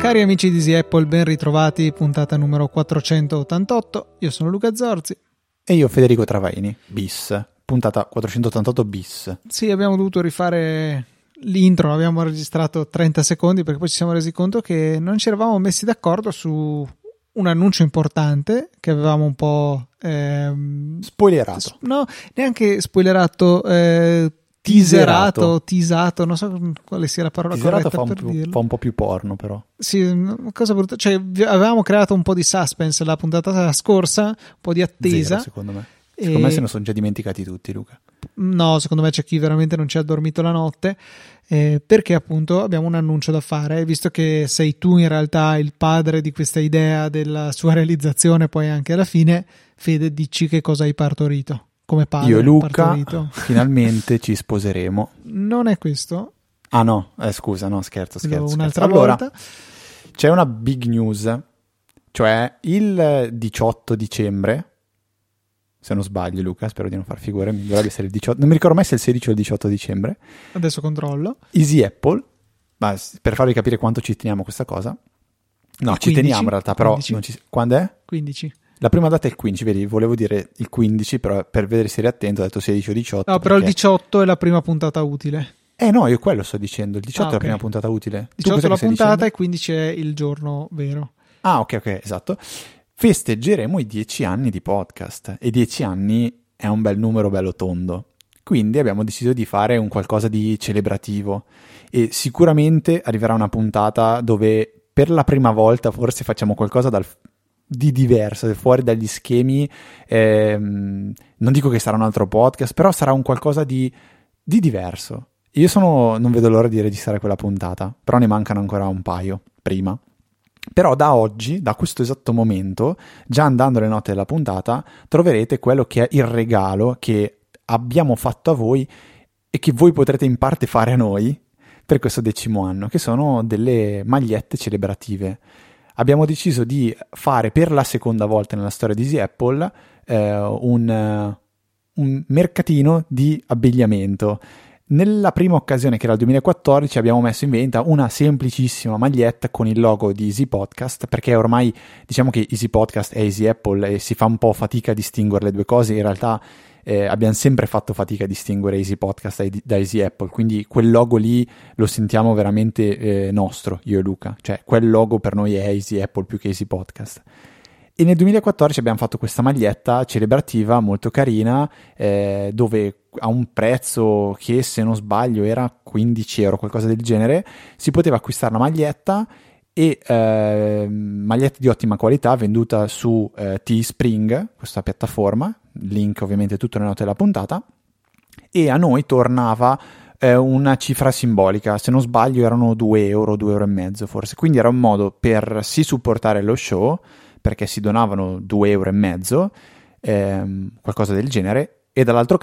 Cari amici di Easy Apple, ben ritrovati, puntata numero 488. Io sono Luca Zorzi. E io Federico Travaini, bis, puntata 488 bis. Sì, abbiamo dovuto rifare l'intro, l'abbiamo registrato 30 secondi perché poi ci siamo resi conto che non ci eravamo messi d'accordo su un annuncio importante che avevamo un po'... spoilerato. No, neanche spoilerato... Teaserato, non so quale sia la parola corretta per dirlo. Fa un po' più porno, però. Sì, cosa brutta. Cioè, avevamo creato un po' di suspense la puntata scorsa, un po' di attesa. Zero, secondo me. Secondo me se ne sono già dimenticati tutti, Luca. No, secondo me c'è chi veramente non ci ha dormito la notte, perché appunto abbiamo un annuncio da fare, visto che sei tu in realtà il padre di questa idea, della sua realizzazione poi anche alla fine. Fede, dici che cosa hai partorito. Come padre, io e Luca partorito. Finalmente ci sposeremo. Non è questo? Ah no, scusa, no, scherzo. Un'altra volta. Allora, c'è una big news, cioè il 18 dicembre, se non sbaglio Luca, spero di non far figure, dovrebbe essere il 18, non mi ricordo mai se è il 16 o il 18 dicembre. Adesso controllo. Easy Apple, ma per farvi capire quanto ci teniamo questa cosa. No, ci teniamo in realtà, però non ci... Quando è? 15. La prima data è il 15, vedi, volevo dire il 15, però per vedere se eri attento ho detto 16 o 18. No, però perché... il 18 è la prima puntata utile. No, io quello sto dicendo, il 18 è la prima puntata utile. 18 è la puntata e 15 è il giorno vero. Ah, ok, esatto. Festeggeremo i 10 anni di podcast e 10 anni è un bel numero, bello tondo. Quindi abbiamo deciso di fare un qualcosa di celebrativo e sicuramente arriverà una puntata dove per la prima volta forse facciamo qualcosa di diverso, fuori dagli schemi, non dico che sarà un altro podcast, però sarà un qualcosa di diverso. Io non vedo l'ora di registrare quella puntata, però ne mancano ancora un paio prima. Però da oggi, da questo esatto momento, già andando le note della puntata, troverete quello che è il regalo che abbiamo fatto a voi e che voi potrete in parte fare a noi per questo 10° anno, che sono delle magliette celebrative. Abbiamo deciso di fare per la seconda volta nella storia di Easy Apple un mercatino di abbigliamento. Nella prima occasione, che era il 2014, abbiamo messo in vendita una semplicissima maglietta con il logo di Easy Podcast, perché ormai diciamo che Easy Podcast è Easy Apple e si fa un po' fatica a distinguere le due cose. In realtà abbiamo sempre fatto fatica a distinguere Easy Podcast da Easy Apple, quindi quel logo lì lo sentiamo veramente nostro, io e Luca, cioè quel logo per noi è Easy Apple più che Easy Podcast. E nel 2014 abbiamo fatto questa maglietta celebrativa molto carina, dove a un prezzo che, se non sbaglio, era 15 euro, qualcosa del genere, si poteva acquistare la maglietta. E magliette di ottima qualità, venduta su Teespring, questa piattaforma, link ovviamente tutto nelle note della puntata, e a noi tornava una cifra simbolica, se non sbaglio erano 2 euro e mezzo forse, quindi era un modo per sì supportare lo show, perché si donavano 2,5 euro, qualcosa del genere, e dall'altro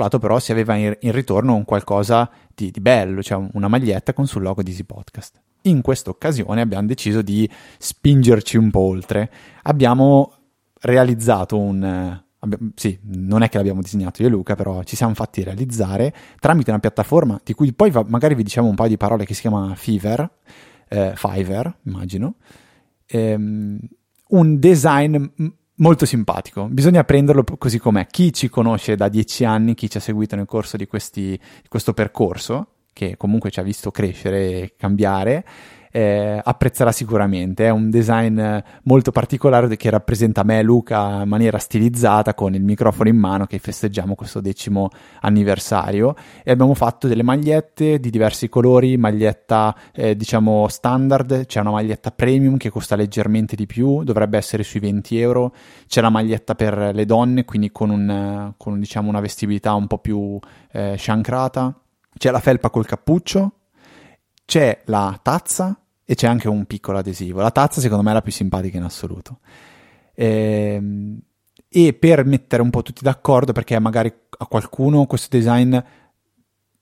lato però si aveva in ritorno un qualcosa di bello, cioè una maglietta con sul logo di Easy Podcast. In questa occasione abbiamo deciso di spingerci un po' oltre. Abbiamo realizzato sì, non è che l'abbiamo disegnato io e Luca, però ci siamo fatti realizzare tramite una piattaforma di cui poi magari vi diciamo un paio di parole, che si chiama Fiverr, immagino. Un design molto simpatico, bisogna prenderlo così com'è. Chi ci conosce da 10 anni, chi ci ha seguito nel corso di questo percorso, che comunque ci ha visto crescere e cambiare, apprezzerà sicuramente. È un design molto particolare che rappresenta me e Luca in maniera stilizzata, con il microfono in mano, che festeggiamo questo 10° anniversario, e abbiamo fatto delle magliette di diversi colori, maglietta diciamo standard, c'è una maglietta premium che costa leggermente di più, dovrebbe essere sui 20 euro, c'è la maglietta per le donne, quindi con diciamo una vestibilità un po' più sciancrata, c'è la felpa col cappuccio, c'è la tazza e c'è anche un piccolo adesivo. La tazza secondo me è la più simpatica in assoluto. E per mettere un po' tutti d'accordo, perché magari a qualcuno questo design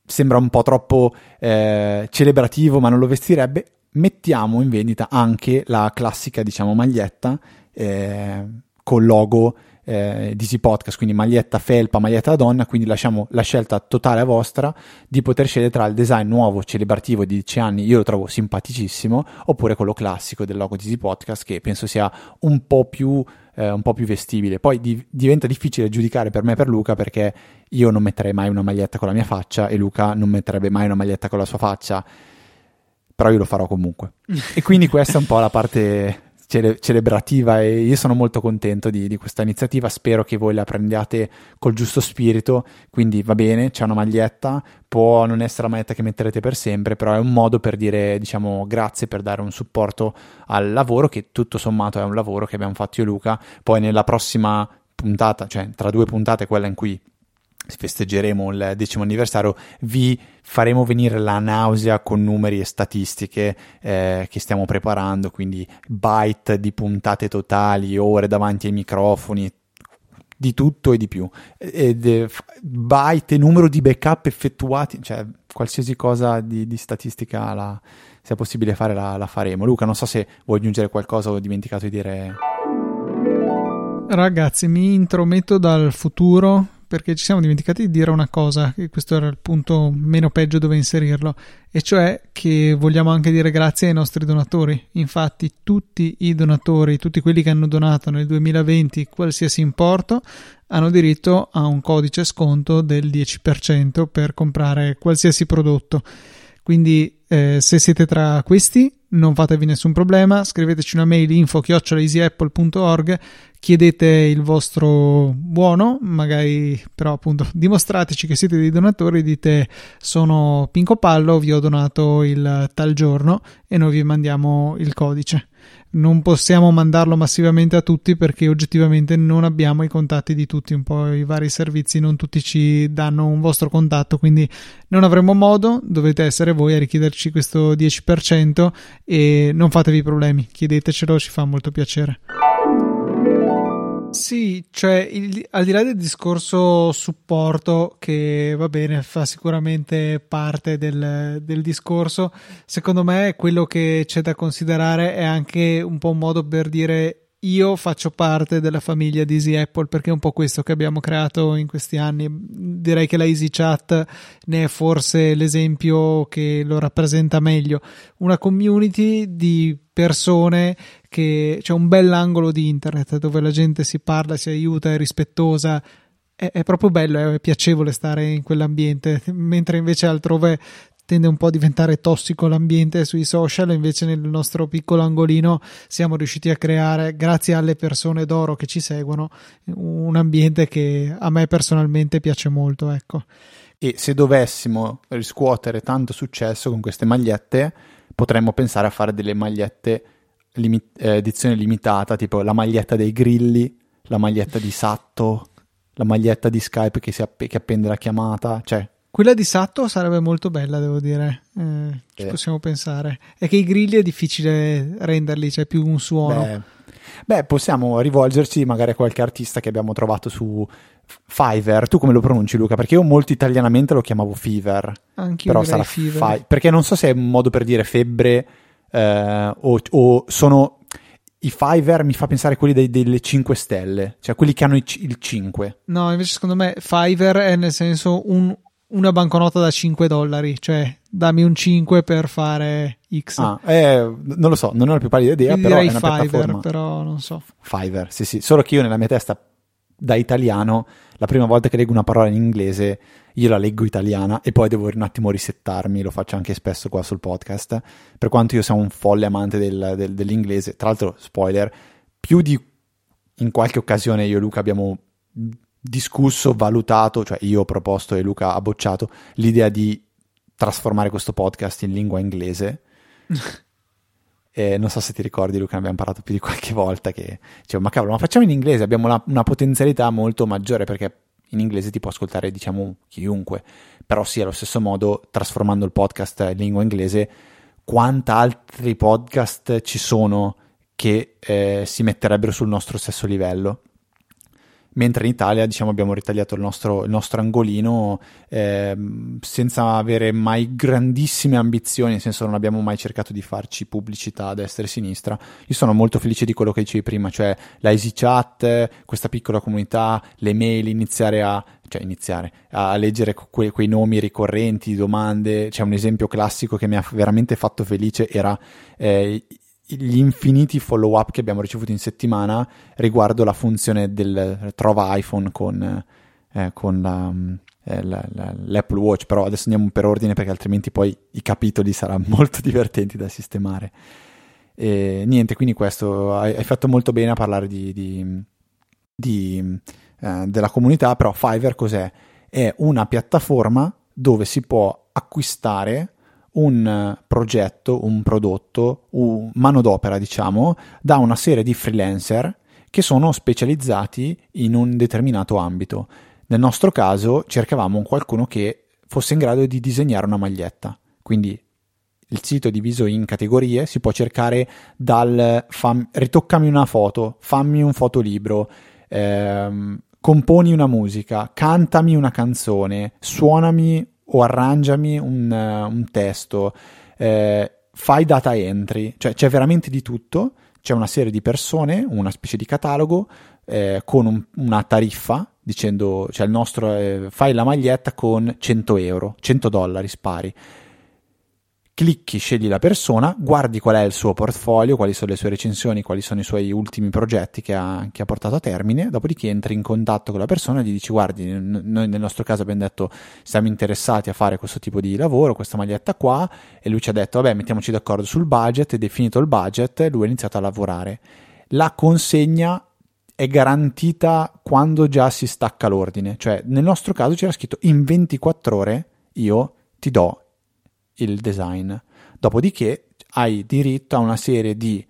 sembra un po' troppo celebrativo ma non lo vestirebbe, mettiamo in vendita anche la classica, diciamo, maglietta col logo di Easy Podcast, quindi maglietta felpa, maglietta da donna, quindi lasciamo la scelta totale a vostra di poter scegliere tra il design nuovo celebrativo di 10 anni, io lo trovo simpaticissimo, oppure quello classico del logo di Easy Podcast, che penso sia un po' più vestibile. Poi diventa difficile giudicare per me e per Luca, perché io non metterei mai una maglietta con la mia faccia e Luca non metterebbe mai una maglietta con la sua faccia, però io lo farò comunque e quindi questa è un po' la parte celebrativa, e io sono molto contento di questa iniziativa. Spero che voi la prendiate col giusto spirito, quindi va bene, c'è una maglietta, può non essere la maglietta che metterete per sempre, però è un modo per dire, diciamo, grazie, per dare un supporto al lavoro, che tutto sommato è un lavoro che abbiamo fatto io e Luca. Poi nella prossima puntata, cioè tra 2 puntate, quella in cui festeggeremo il 10° anniversario, vi faremo venire la nausea con numeri e statistiche che stiamo preparando, quindi byte di puntate totali, ore davanti ai microfoni, di tutto e di più, byte e numero di backup effettuati, cioè qualsiasi cosa di statistica se è possibile fare la faremo. Luca, non so se vuoi aggiungere qualcosa o ho dimenticato di dire. Ragazzi, mi intrometto dal futuro, perché ci siamo dimenticati di dire una cosa, e questo era il punto meno peggio dove inserirlo, e cioè che vogliamo anche dire grazie ai nostri donatori. Infatti tutti i donatori, tutti quelli che hanno donato nel 2020 qualsiasi importo, hanno diritto a un codice sconto del 10% per comprare qualsiasi prodotto. Quindi se siete tra questi, non fatevi nessun problema, scriveteci una mail info@easyapple.org, chiedete il vostro buono, magari però appunto dimostrateci che siete dei donatori, dite sono Pinco Pallo, vi ho donato il tal giorno, e noi vi mandiamo il codice. Non possiamo mandarlo massivamente a tutti perché oggettivamente non abbiamo i contatti di tutti, un po' i vari servizi non tutti ci danno un vostro contatto, quindi non avremo modo, dovete essere voi a richiederci questo 10%, e non fatevi problemi, chiedetecelo, ci fa molto piacere. Sì, cioè al di là del discorso supporto, che va bene, fa sicuramente parte del discorso, secondo me quello che c'è da considerare è anche un po' un modo per dire io faccio parte della famiglia di Easy Apple, perché è un po' questo che abbiamo creato in questi anni. Direi che la Easy Chat ne è forse l'esempio che lo rappresenta meglio, una community di persone che c'è un bell'angolo di internet dove la gente si parla, si aiuta, è rispettosa, è proprio bello, è piacevole stare in quell'ambiente, mentre invece altrove tende un po' a diventare tossico l'ambiente sui social. Invece nel nostro piccolo angolino siamo riusciti a creare, grazie alle persone d'oro che ci seguono, un ambiente che a me personalmente piace molto, ecco. E se dovessimo riscuotere tanto successo con queste magliette, potremmo pensare a fare delle magliette edizione limitata, tipo la maglietta dei grilli, la maglietta di Satto, la maglietta di Skype che appende la chiamata, cioè quella di Satto sarebbe molto bella, devo dire, ci possiamo pensare. È che i grilli è difficile renderli, c'è più un suono. Beh, possiamo rivolgerci magari a qualche artista che abbiamo trovato su Fiverr. Tu come lo pronunci, Luca? Perché io molto italianamente lo chiamavo Fiverr. Anch'io però sarà Fiverr. Perché non so se è un modo per dire febbre o sono... I Fiverr mi fa pensare quelli delle 5 stelle, cioè quelli che hanno il 5. No, invece secondo me Fiverr è nel senso una banconota da $5, cioè dammi un 5 per fare X. Non lo so, non ho la più pallida idea. Quindi però è una Fiverr, piattaforma. Però non so. Fiverr, sì, solo che io nella mia testa da italiano, la prima volta che leggo una parola in inglese, io la leggo italiana e poi devo un attimo risettarmi, lo faccio anche spesso qua sul podcast, per quanto io sia un folle amante dell'inglese. Tra l'altro, spoiler, più di in qualche occasione io e Luca abbiamo discusso, valutato, cioè io ho proposto e Luca ha bocciato l'idea di trasformare questo podcast in lingua inglese. Non so se ti ricordi, Luca, ne abbiamo parlato più di qualche volta che dicevo, ma cavolo, ma facciamo in inglese, abbiamo una potenzialità molto maggiore, perché in inglese ti può ascoltare, diciamo, chiunque. Però sì, allo stesso modo, trasformando il podcast in lingua inglese, quanti altri podcast ci sono che si metterebbero sul nostro stesso livello? mentre in Italia, diciamo, abbiamo ritagliato il nostro angolino senza avere mai grandissime ambizioni, nel senso non abbiamo mai cercato di farci pubblicità a destra e a sinistra. Io sono molto felice di quello che dicevi prima, cioè la Easy Chat, questa piccola comunità, le mail, iniziare a leggere quei nomi ricorrenti, domande. C'è un esempio classico che mi ha veramente fatto felice, era gli infiniti follow up che abbiamo ricevuto in settimana riguardo la funzione del trova iPhone con l'Apple Watch. Però adesso andiamo per ordine, perché altrimenti poi i capitoli saranno molto divertenti da sistemare. E niente, quindi questo hai fatto molto bene a parlare di della comunità. Però Fiverr cos'è? È una piattaforma dove si può acquistare un progetto, un prodotto, manodopera, diciamo, da una serie di freelancer che sono specializzati in un determinato ambito. Nel nostro caso cercavamo qualcuno che fosse in grado di disegnare una maglietta, quindi il sito è diviso in categorie, si può cercare dal ritoccami una foto, fammi un fotolibro, componi una musica, cantami una canzone, suonami o arrangiami un testo, fai data entry, cioè c'è veramente di tutto. C'è una serie di persone, una specie di catalogo con una tariffa, dicendo, cioè il nostro fai la maglietta con €100, $100 spari, clicchi, scegli la persona, guardi qual è il suo portfolio, quali sono le sue recensioni, quali sono i suoi ultimi progetti che ha portato a termine, dopodiché entri in contatto con la persona e gli dici: guardi, noi nel nostro caso abbiamo detto siamo interessati a fare questo tipo di lavoro, questa maglietta qua, e lui ci ha detto vabbè, mettiamoci d'accordo sul budget, ed è finito il budget e lui ha iniziato a lavorare. La consegna è garantita quando già si stacca l'ordine, cioè nel nostro caso c'era scritto in 24 ore io ti do il design, dopodiché hai diritto a una serie di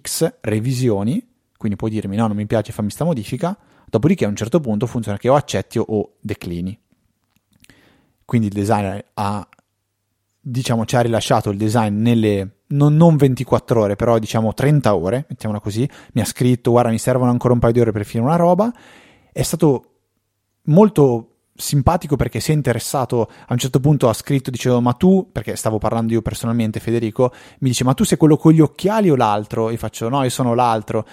X revisioni, quindi puoi dirmi no, non mi piace, fammi sta modifica, dopodiché a un certo punto funziona che o accetti o declini. Quindi il designer ci ha rilasciato il design nelle non 24 ore, però diciamo 30 ore, mettiamola così, mi ha scritto guarda mi servono ancora un paio di ore per finire una roba. È stato molto simpatico perché si è interessato, a un certo punto ha scritto, dicevo ma tu, perché stavo parlando io personalmente, Federico mi dice ma tu sei quello con gli occhiali o l'altro? E faccio no, io sono l'altro,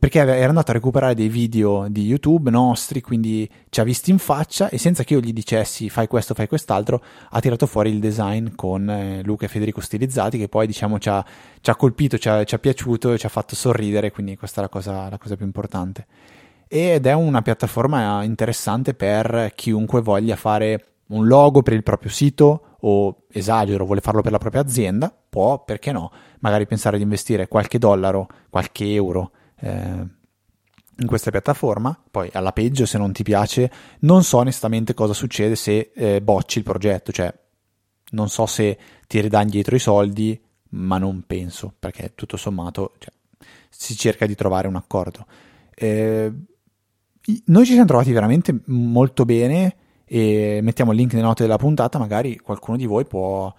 perché era andato a recuperare dei video di YouTube nostri, quindi ci ha visti in faccia e senza che io gli dicessi fai questo, fai quest'altro, ha tirato fuori il design con Luca e Federico stilizzati, che poi diciamo ci ha colpito, ci ha piaciuto e ci ha fatto sorridere, quindi questa è la cosa più importante. Ed è una piattaforma interessante per chiunque voglia fare un logo per il proprio sito o, esagero, vuole farlo per la propria azienda, può, perché no, magari pensare di investire qualche dollaro, qualche euro in questa piattaforma. Poi alla peggio, se non ti piace, non so onestamente cosa succede se bocci il progetto, cioè non so se ti ridà indietro i soldi, ma non penso, perché tutto sommato si cerca di trovare un accordo. Noi ci siamo trovati veramente molto bene e mettiamo il link nelle note della puntata, magari qualcuno di voi può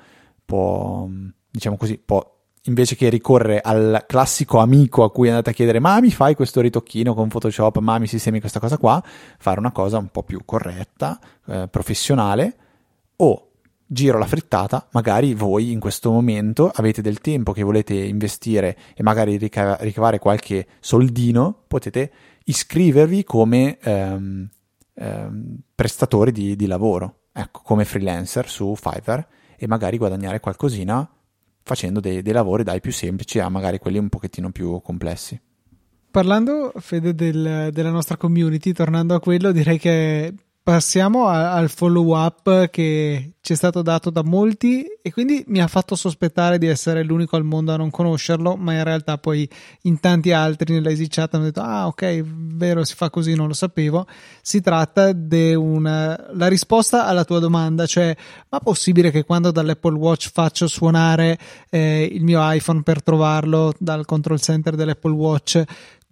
diciamo così, può, invece che ricorrere al classico amico a cui andate a chiedere ma mi fai questo ritocchino con Photoshop, ma mi sistemi questa cosa qua, fare una cosa un po' più corretta, professionale, o giro la frittata, magari voi in questo momento avete del tempo che volete investire e magari ricavare qualche soldino, potete iscrivervi come prestatori di lavoro, ecco, come freelancer su Fiverr, e magari guadagnare qualcosina facendo dei lavori dai più semplici a magari quelli un pochettino più complessi. Parlando, Fede, della nostra community, tornando a quello, direi che passiamo al follow up che ci è stato dato da molti, e quindi mi ha fatto sospettare di essere l'unico al mondo a non conoscerlo, ma in realtà poi in tanti altri nella Easy Chat hanno detto ah ok, vero, si fa così, non lo sapevo. Si tratta di la risposta alla tua domanda, cioè ma possibile che quando dall'Apple Watch faccio suonare il mio iPhone per trovarlo dal control center dell'Apple Watch,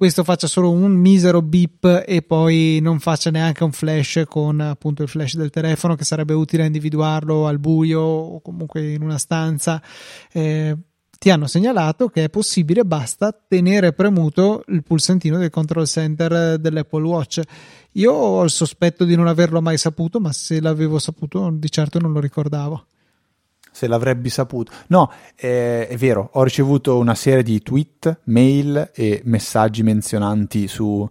questo faccia solo un misero beep e poi non faccia neanche un flash con appunto il flash del telefono, che sarebbe utile a individuarlo al buio o comunque in una stanza? ti hanno segnalato che è possibile, basta tenere premuto il pulsantino del control center dell'Apple Watch. Io ho il sospetto di non averlo mai saputo, ma se l'avevo saputo di certo non lo ricordavo. Se l'avrebbe saputo, no, è vero, ho ricevuto una serie di tweet, mail e messaggi menzionanti su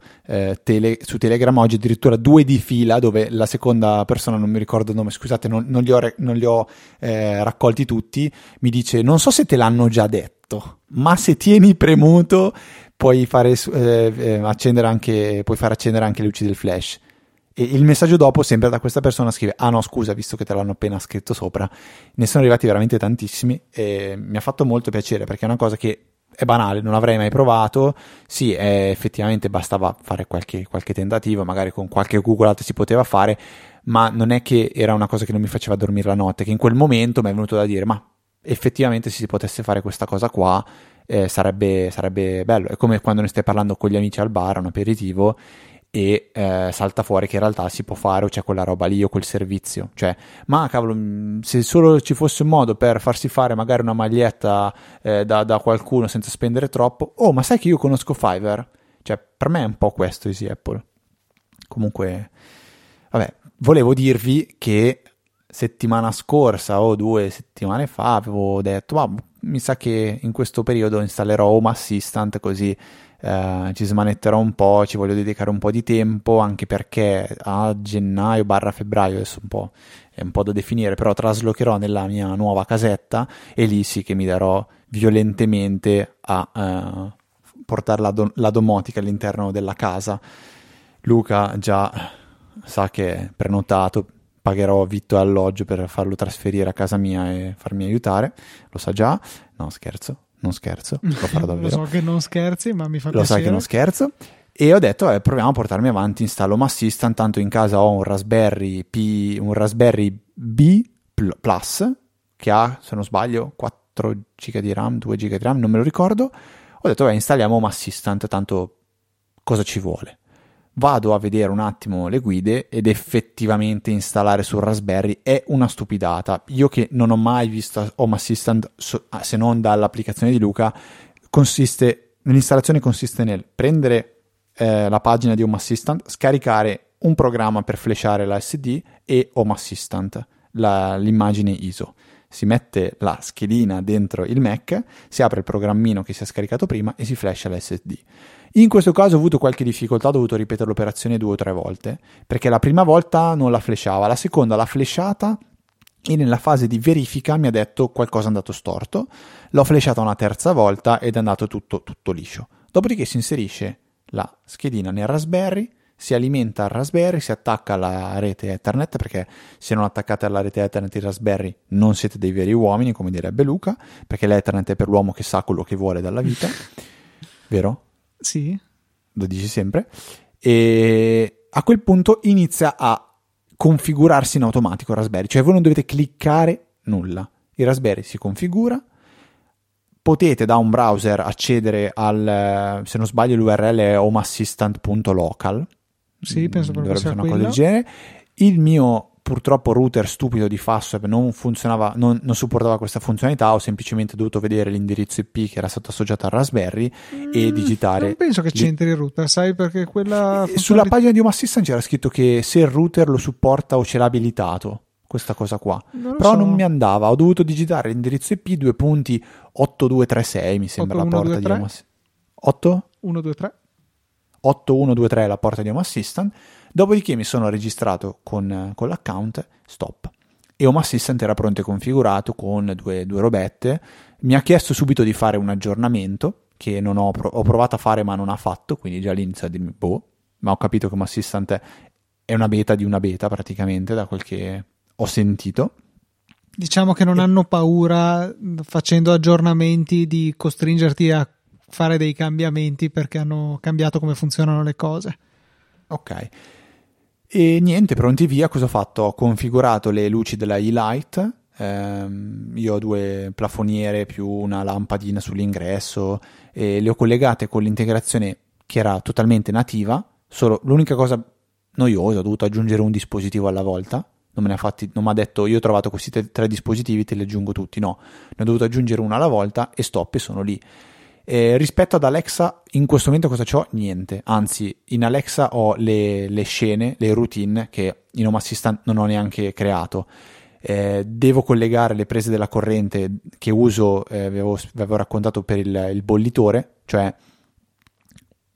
Telegram oggi, addirittura 2 di fila, dove la seconda persona, non mi ricordo il nome, scusate, non li ho raccolti tutti, mi dice: non so se te l'hanno già detto, ma se tieni premuto puoi far accendere anche le luci del flash. E il messaggio dopo, sempre da questa persona, scrive: ah no, scusa, visto che te l'hanno appena scritto sopra. Ne sono arrivati veramente tantissimi e mi ha fatto molto piacere, perché è una cosa che è banale, non avrei mai provato. Sì, effettivamente bastava fare qualche tentativo, magari con qualche googolata si poteva fare, ma non è che era una cosa che non mi faceva dormire la notte, che in quel momento mi è venuto da dire: ma effettivamente se si potesse fare questa cosa qua sarebbe bello. È come quando ne stai parlando con gli amici al bar, un aperitivo, e salta fuori che in realtà si può fare, o c'è quella roba lì o quel servizio, cioè ma cavolo, se solo ci fosse un modo per farsi fare magari una maglietta da qualcuno senza spendere troppo. Oh, ma sai che io conosco Fiverr? Cioè, per me è un po' questo Easy Apple. Comunque, vabbè, volevo dirvi che settimana scorsa o 2 settimane fa avevo detto: ma mi sa che in questo periodo installerò Home Assistant, così ci smanetterò un po', ci voglio dedicare un po' di tempo, anche perché a gennaio/febbraio, adesso è un po' da definire, però traslocherò nella mia nuova casetta e lì sì che mi darò violentemente a portare la domotica all'interno della casa. Luca già sa che è prenotato, pagherò vitto e alloggio per farlo trasferire a casa mia e farmi aiutare, lo sa già. No, scherzo. Non scherzo, lo farò davvero. Lo so che non scherzi, ma mi fa piacere. Lo sai che non scherzo. E ho detto: proviamo a portarmi avanti, installo Home Assistant, tanto in casa ho un Raspberry B Plus che ha, se non sbaglio, 4 giga di RAM, 2 giga di RAM, non me lo ricordo. Ho detto: installiamo Home Assistant, tanto cosa ci vuole? Vado a vedere un attimo le guide, ed effettivamente installare sul Raspberry è una stupidata. Io che non ho mai visto Home Assistant se non dall'applicazione di Luca, l'installazione consiste nel prendere la pagina di Home Assistant, scaricare un programma per flashare la SD e Home Assistant, l'immagine ISO. Si mette la schedina dentro il Mac, si apre il programmino che si è scaricato prima e si flasha l'SD. In questo caso ho avuto qualche difficoltà, ho dovuto ripetere l'operazione 2 o 3 volte, perché la prima volta non la flashava, la seconda l'ha flashata e nella fase di verifica mi ha detto qualcosa è andato storto. L'ho flashata una terza volta ed è andato tutto liscio. Dopodiché si inserisce la schedina nel Raspberry, si alimenta il Raspberry, si attacca alla rete Ethernet, perché se non attaccate alla rete Ethernet il Raspberry non siete dei veri uomini, come direbbe Luca, perché l'Ethernet è per l'uomo che sa quello che vuole dalla vita, vero? Sì. Lo dici sempre. E a quel punto inizia a configurarsi in automatico il Raspberry, cioè voi non dovete cliccare nulla, il Raspberry si configura. Potete da un browser accedere al, se non sbaglio l'URL è homeassistant.local. Sì, penso proprio sia una cosa del genere. Il mio purtroppo router stupido di Fastweb non funzionava, non supportava questa funzionalità. Ho semplicemente dovuto vedere l'indirizzo IP che era stato associato al Raspberry e digitare. Non penso che c'entri il router, sai, perché quella sulla pagina di Home Assistant c'era scritto che se il router lo supporta o ce l'ha abilitato, questa cosa qua. Non mi andava, ho dovuto digitare l'indirizzo IP 2.8236, mi sembra, la porta di Home Assistant. 8123. 8123 la porta di Home Assistant, dopodiché mi sono registrato con l'account, stop, e Home Assistant era pronto e configurato con due robette. Mi ha chiesto subito di fare un aggiornamento che non ho provato a fare, ma non ha fatto, quindi già lì inizia a dirmi boh, ma ho capito che Home Assistant è una beta di una beta praticamente, da quel che ho sentito. Diciamo che non hanno paura, facendo aggiornamenti, di costringerti a fare dei cambiamenti, perché hanno cambiato come funzionano le cose. Ok, e niente, pronti via. Cosa ho fatto? Ho configurato le luci della E-Light, io ho 2 plafoniere più una lampadina sull'ingresso e le ho collegate con l'integrazione che era totalmente nativa, solo l'unica cosa noiosa, ho dovuto aggiungere un dispositivo alla volta, non me ne ha fatti, non mi ha detto io ho trovato questi tre dispositivi, te li aggiungo tutti, no, ne ho dovuto aggiungere uno alla volta e stop, e sono lì. Rispetto ad Alexa, in questo momento cosa c'ho? Niente, anzi in Alexa ho le scene, le routine che in Home Assistant non ho neanche creato. Devo collegare le prese della corrente che uso, vi avevo raccontato per il bollitore, cioè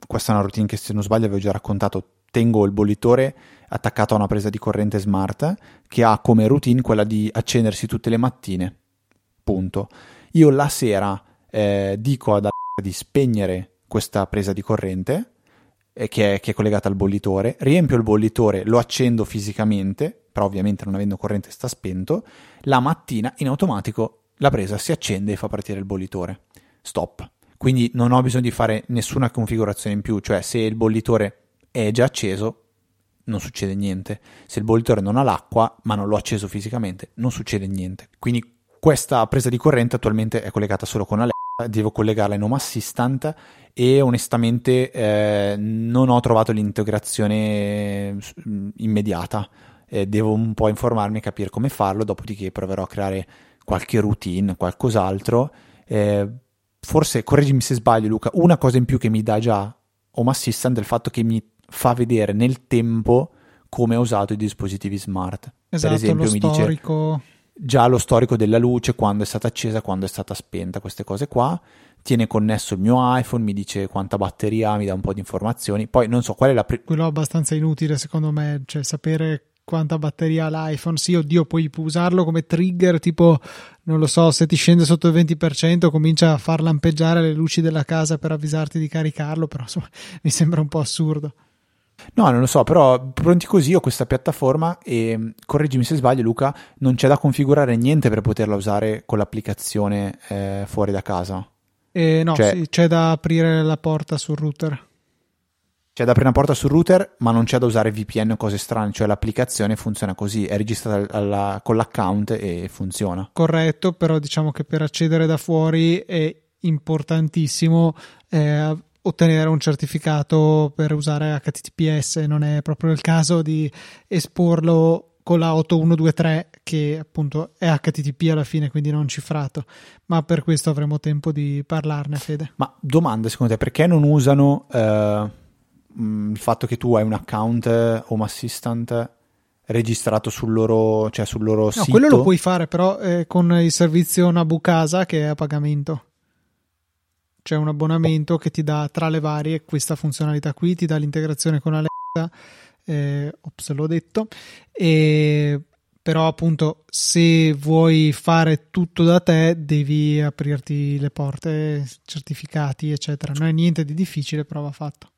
questa è una routine che se non sbaglio avevo già raccontato, tengo il bollitore attaccato a una presa di corrente smart che ha come routine quella di accendersi tutte le mattine, punto. Io la sera dico ad Alexa di spegnere questa presa di corrente che è collegata al bollitore, riempio il bollitore, lo accendo fisicamente, però ovviamente non avendo corrente sta spento, la mattina in automatico la presa si accende e fa partire il bollitore, stop. Quindi non ho bisogno di fare nessuna configurazione in più, cioè se il bollitore è già acceso non succede niente, se il bollitore non ha l'acqua ma non l'ho acceso fisicamente non succede niente. Quindi questa presa di corrente attualmente è collegata solo con Alexa, devo collegarla in Home Assistant e onestamente non ho trovato l'integrazione immediata, devo un po' informarmi e capire come farlo, dopodiché proverò a creare qualche routine, qualcos'altro. Forse, correggimi se sbaglio Luca, una cosa in più che mi dà già Home Assistant è il fatto che mi fa vedere nel tempo come ho usato i dispositivi smart. Esatto, per esempio mi storico. Dice già lo storico della luce, quando è stata accesa, quando è stata spenta, queste cose qua. Tiene connesso il mio iPhone, mi dice quanta batteria ha, mi dà un po' di informazioni. Poi non so qual è la quello è abbastanza inutile secondo me, cioè sapere quanta batteria ha l'iPhone, sì oddio puoi usarlo come trigger, tipo non lo so, se ti scende sotto il 20% comincia a far lampeggiare le luci della casa per avvisarti di caricarlo, però insomma mi sembra un po' assurdo. No, non lo so, però pronti così ho questa piattaforma e correggimi se sbaglio Luca, non c'è da configurare niente per poterla usare con l'applicazione fuori da casa? No, cioè, sì, c'è da aprire la porta sul router. C'è da aprire una porta sul router, ma non c'è da usare VPN o cose strane, cioè l'applicazione funziona così, è registrata con l'account e funziona. Corretto, però diciamo che per accedere da fuori è importantissimo ottenere un certificato per usare HTTPS, non è proprio il caso di esporlo con la 8123 che appunto è HTTP alla fine, quindi non cifrato, ma per questo avremo tempo di parlarne. Fede, ma domanda, secondo te perché non usano il fatto che tu hai un account Home Assistant registrato sul loro sito? No, quello lo puoi fare però con il servizio Nabu Casa che è a pagamento. C'è un abbonamento che ti dà tra le varie questa funzionalità qui, ti dà l'integrazione con Alexa, ops l'ho detto, però appunto se vuoi fare tutto da te devi aprirti le porte, certificati eccetera, non è niente di difficile però va fatto.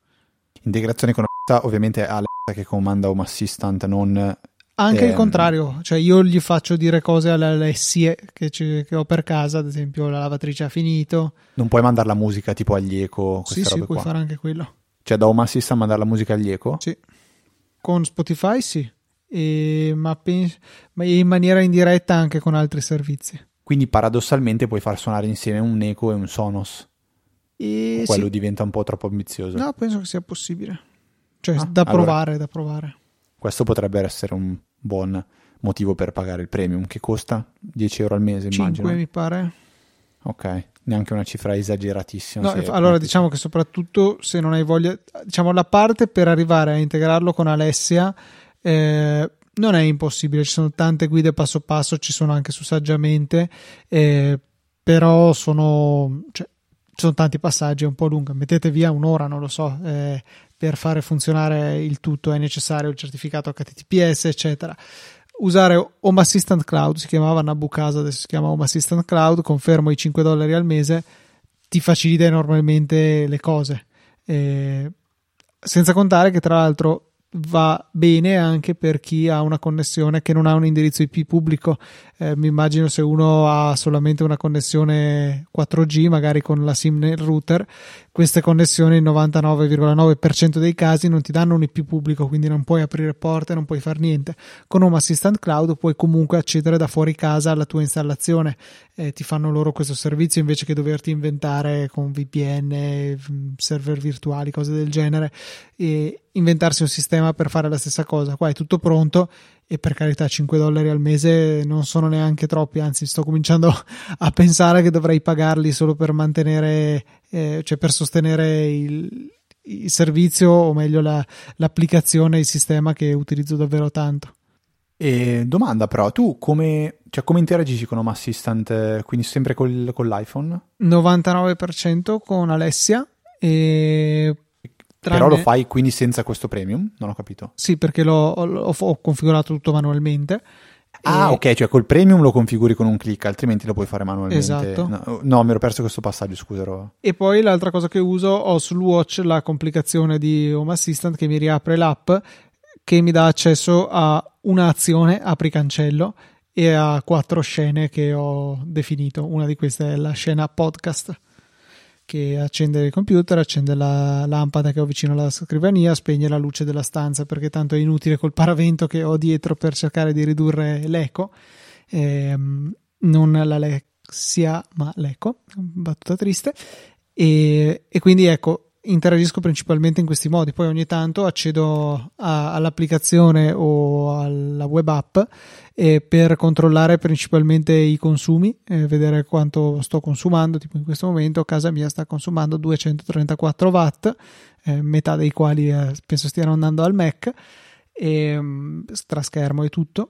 Integrazione con Alexa, ovviamente è Alexa che comanda Home Assistant, non... Anche il contrario, cioè io gli faccio dire cose alle Alessie che ho per casa, ad esempio la lavatrice ha finito. Non puoi mandare la musica tipo agli Echo? Sì, robe sì, puoi qua. Fare anche quello. Cioè da Home Assistant mandare la musica agli Echo? Sì, con Spotify sì, ma in maniera indiretta anche con altri servizi. Quindi paradossalmente puoi far suonare insieme un Echo e un Sonos? E quello sì. Diventa un po' troppo ambizioso. No, penso che sia possibile, cioè da provare. Questo potrebbe essere un buon motivo per pagare il premium, che costa 10 euro al mese, immagino. 5 mi pare. Ok, neanche una cifra esageratissima. No, allora diciamo che soprattutto se non hai voglia, diciamo la parte per arrivare a integrarlo con Alessia non è impossibile, ci sono tante guide passo passo, ci sono anche su Saggiamente, però sono tanti passaggi, è un po' lunga, mettete via un'ora, non lo so, per fare funzionare il tutto è necessario il certificato HTTPS eccetera. Usare Home Assistant Cloud, si chiamava Nabu Casa, adesso si chiama Home Assistant Cloud, confermo i $5 al mese, ti facilita enormemente le cose, senza contare che tra l'altro va bene anche per chi ha una connessione che non ha un indirizzo IP pubblico. Mi immagino se uno ha solamente una connessione 4G magari con la SIM nel router, queste connessioni il 99,9% dei casi non ti danno un IP pubblico, quindi non puoi aprire porte, non puoi far niente. Con Home Assistant Cloud puoi comunque accedere da fuori casa alla tua installazione, ti fanno loro questo servizio invece che doverti inventare con VPN, server virtuali, cose del genere, e inventarsi un sistema per fare la stessa cosa. Qua è tutto pronto e, per carità, $5 al mese non sono neanche troppi, anzi sto cominciando a pensare che dovrei pagarli solo per mantenere, cioè per sostenere il servizio, o meglio l'applicazione, il sistema che utilizzo davvero tanto. E domanda però, tu come interagisci con Home Assistant? Quindi sempre con l'iPhone? 99% con Alessia. E però lo fai quindi senza questo premium? Non ho capito. Sì, perché ho configurato tutto manualmente. Ah, ok, cioè col premium lo configuri con un click, altrimenti lo puoi fare manualmente. Esatto. No, mi ero perso questo passaggio, scuserò. E poi l'altra cosa che uso, ho sul Watch la complicazione di Home Assistant che mi riapre l'app, che mi dà accesso a un'azione, apri cancello, e a 4 scene che ho definito. Una di queste è la scena podcast, che accende il computer, accende la lampada che ho vicino alla scrivania, spegne la luce della stanza perché tanto è inutile col paravento che ho dietro per cercare di ridurre l'eco, non l'Alexia ma l'eco, battuta triste, e quindi ecco, interagisco principalmente in questi modi. Poi ogni tanto accedo all'applicazione o alla web app per controllare principalmente i consumi, vedere quanto sto consumando. Tipo in questo momento casa mia sta consumando 234 watt, metà dei quali penso stiano andando al Mac, tra schermo e tutto.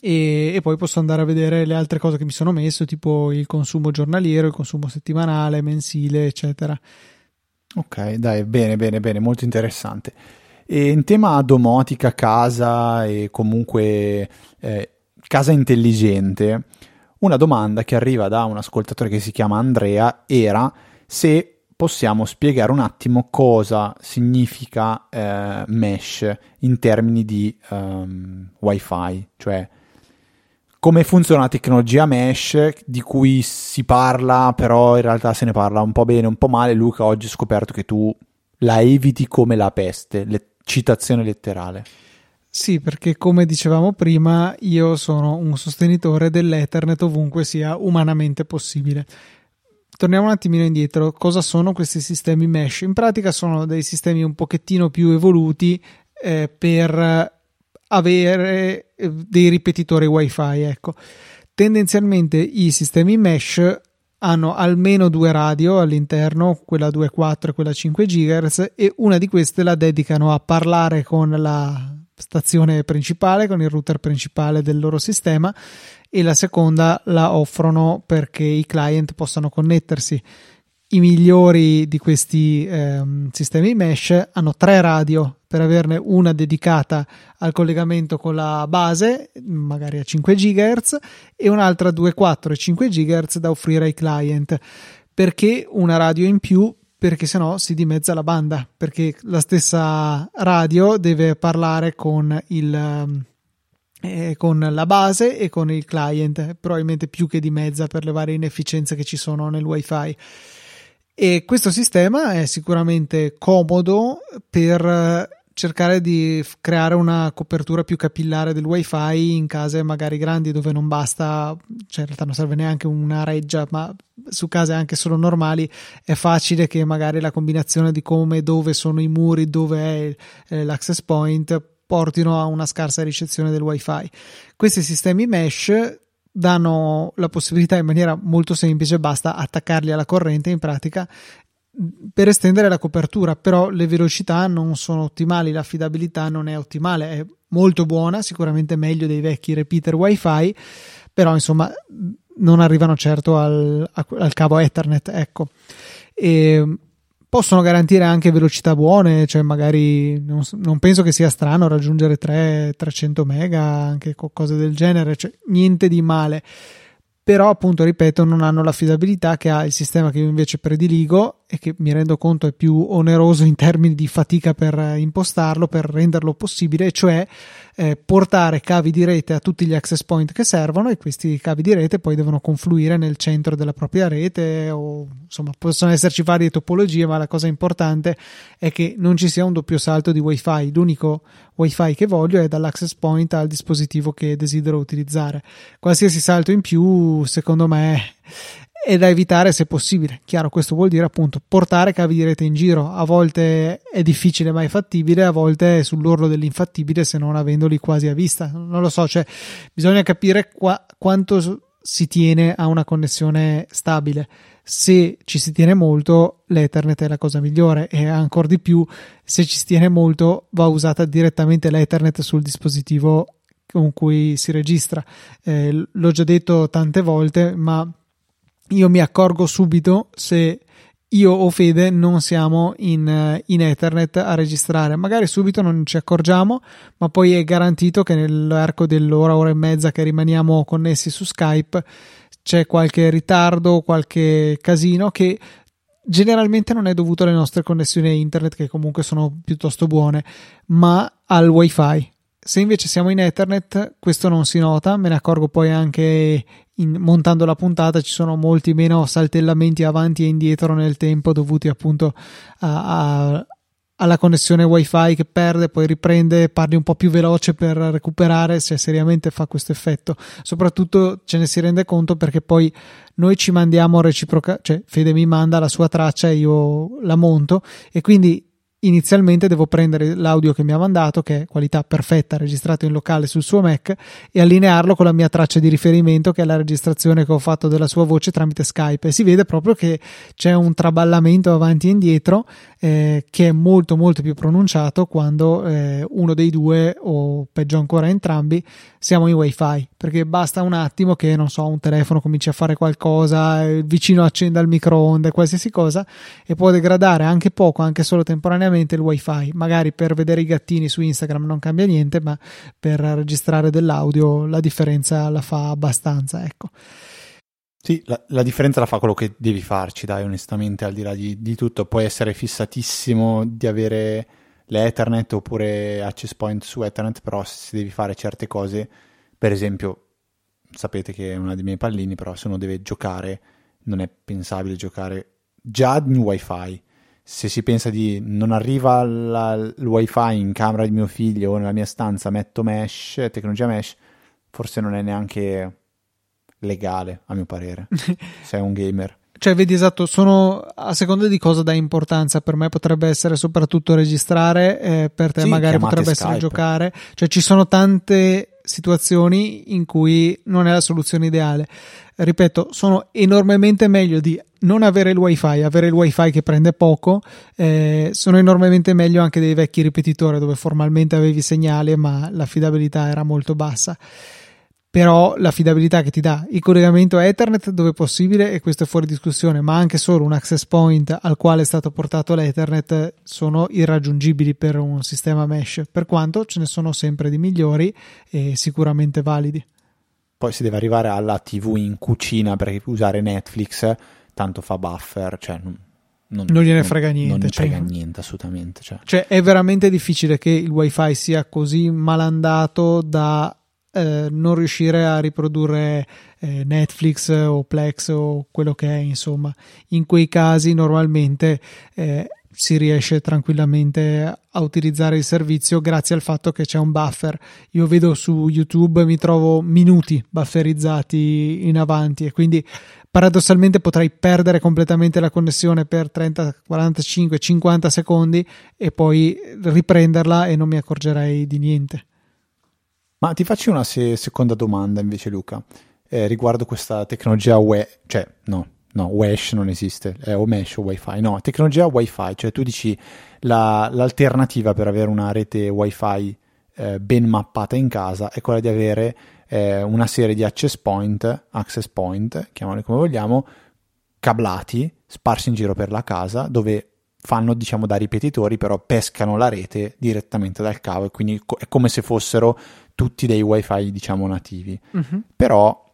E poi posso andare a vedere le altre cose che mi sono messo, tipo il consumo giornaliero, il consumo settimanale, mensile, eccetera. Ok, dai, bene, molto interessante. E in tema domotica, casa e comunque casa intelligente, una domanda che arriva da un ascoltatore che si chiama Andrea era se possiamo spiegare un attimo cosa significa mesh in termini di wifi, cioè come funziona la tecnologia mesh di cui si parla, però in realtà se ne parla un po' bene, un po' male. Luca, oggi ho scoperto che tu la eviti come la peste, citazione letterale. Sì, perché come dicevamo prima, io sono un sostenitore dell'Ethernet ovunque sia umanamente possibile. Torniamo un attimino indietro. Cosa sono questi sistemi mesh? In pratica sono dei sistemi un pochettino più evoluti per avere dei ripetitori wifi, ecco. Tendenzialmente i sistemi mesh hanno almeno 2 radio all'interno, quella 2.4 e quella 5 GHz, e una di queste la dedicano a parlare con la stazione principale, con il router principale del loro sistema, e la seconda la offrono perché i client possano connettersi. I migliori di questi sistemi mesh hanno 3 radio, per averne una dedicata al collegamento con la base, magari a 5 GHz, e un'altra 2.4 e 5 GHz da offrire ai client. Perché una radio in più? Perché sennò si dimezza la banda, perché la stessa radio deve parlare con la base e con il client, probabilmente più che dimezza per le varie inefficienze che ci sono nel wifi. E questo sistema è sicuramente comodo per cercare di creare una copertura più capillare del wifi in case magari grandi, dove non basta, cioè in realtà non serve neanche una reggia, ma su case anche solo normali è facile che magari la combinazione di come, dove sono i muri, dove è l'access point, portino a una scarsa ricezione del wifi. Questi sistemi mesh danno la possibilità, in maniera molto semplice, basta attaccarli alla corrente in pratica, per estendere la copertura. Però le velocità non sono ottimali, l'affidabilità non è ottimale, è molto buona, sicuramente meglio dei vecchi repeater wifi, però insomma non arrivano certo al cavo Ethernet, ecco. E possono garantire anche velocità buone, cioè magari non penso che sia strano raggiungere 300 mega, anche cose del genere, cioè niente di male. Però appunto, ripeto, non hanno l'affidabilità che ha il sistema che io invece prediligo, e che mi rendo conto è più oneroso in termini di fatica per impostarlo, per renderlo possibile, cioè portare cavi di rete a tutti gli access point che servono, e questi cavi di rete poi devono confluire nel centro della propria rete, o insomma possono esserci varie topologie, ma la cosa importante è che non ci sia un doppio salto di wifi. L'unico wifi che voglio è dall'access point al dispositivo che desidero utilizzare. Qualsiasi salto in più, secondo me, è da evitare se possibile. Chiaro, questo vuol dire appunto portare cavi di rete in giro, a volte è difficile ma è fattibile, a volte è sull'orlo dell'infattibile se non avendoli quasi a vista, non lo so, cioè bisogna capire quanto si tiene a una connessione stabile. Se ci si tiene molto, l'Ethernet è la cosa migliore, e ancora di più se ci si tiene molto va usata direttamente l'Ethernet sul dispositivo con cui si registra. L'ho già detto tante volte, ma io mi accorgo subito se io o Fede non siamo in Ethernet a registrare. Magari subito non ci accorgiamo, ma poi è garantito che nell'arco dell'ora, ora e mezza che rimaniamo connessi su Skype c'è qualche ritardo, qualche casino che generalmente non è dovuto alle nostre connessioni a internet, che comunque sono piuttosto buone, ma al wifi. Se invece siamo in Ethernet questo non si nota, me ne accorgo poi anche montando la puntata, ci sono molti meno saltellamenti avanti e indietro nel tempo dovuti appunto alla connessione wifi che perde, poi riprende, parli un po' più veloce per recuperare, se seriamente fa questo effetto. Soprattutto ce ne si rende conto perché poi noi ci mandiamo reciproca, cioè Fede mi manda la sua traccia e io la monto, e quindi inizialmente devo prendere l'audio che mi ha mandato, che è qualità perfetta, registrato in locale sul suo Mac, e allinearlo con la mia traccia di riferimento, che è la registrazione che ho fatto della sua voce tramite Skype, e si vede proprio che c'è un traballamento avanti e indietro che è molto molto più pronunciato quando uno dei due, o peggio ancora entrambi, siamo in wifi, perché basta un attimo che, non so, un telefono cominci a fare qualcosa, il vicino accenda il microonde, qualsiasi cosa, e può degradare anche poco, anche solo temporaneamente, il wifi. Magari per vedere i gattini su Instagram non cambia niente, ma per registrare dell'audio la differenza la fa abbastanza, ecco. Sì, la differenza la fa quello che devi farci, dai, onestamente, al di là di tutto. Puoi essere fissatissimo di avere l'Ethernet oppure access point su Ethernet, però se devi fare certe cose, per esempio, sapete che è una dei miei pallini, però se uno deve giocare non è pensabile giocare già in wifi. Se si pensa di non arriva il wifi in camera di mio figlio o nella mia stanza, metto mesh, tecnologia mesh, forse non è neanche legale a mio parere se è un gamer. Cioè vedi, esatto, sono a seconda di cosa dà importanza. Per me potrebbe essere soprattutto registrare, per te sì, magari potrebbe Skype. Essere giocare, cioè ci sono tante situazioni in cui non è la soluzione ideale. Ripeto, sono enormemente meglio di non avere il wifi, avere il wifi che prende poco, sono enormemente meglio anche dei vecchi ripetitori dove formalmente avevi segnale ma l'affidabilità era molto bassa. Però l'affidabilità che ti dà il collegamento a Ethernet dove possibile, e questo è fuori discussione, ma anche solo un access point al quale è stato portato l'Ethernet, sono irraggiungibili per un sistema mesh, per quanto ce ne sono sempre di migliori e sicuramente validi. Poi si deve arrivare alla TV in cucina, perché usare Netflix tanto fa buffer, cioè non gliene frega niente, non frega niente assolutamente, cioè è veramente difficile che il wifi sia così malandato da non riuscire a riprodurre Netflix o Plex o quello che è, insomma. In quei casi normalmente si riesce tranquillamente a utilizzare il servizio grazie al fatto che c'è un buffer. Io vedo su YouTube, mi trovo minuti bufferizzati in avanti, e quindi paradossalmente potrei perdere completamente la connessione per 30, 45, 50 secondi e poi riprenderla e non mi accorgerei di niente. Ma ti faccio una seconda domanda invece, Luca, riguardo questa tecnologia WESH non esiste, o mesh o wifi, no, tecnologia wifi, cioè tu dici l'alternativa per avere una rete wifi ben mappata in casa è quella di avere una serie di access point, chiamali come vogliamo, cablati, sparsi in giro per la casa, dove fanno, diciamo, da ripetitori, però pescano la rete direttamente dal cavo, e quindi è come se fossero tutti dei wifi, diciamo, nativi. Uh-huh. Però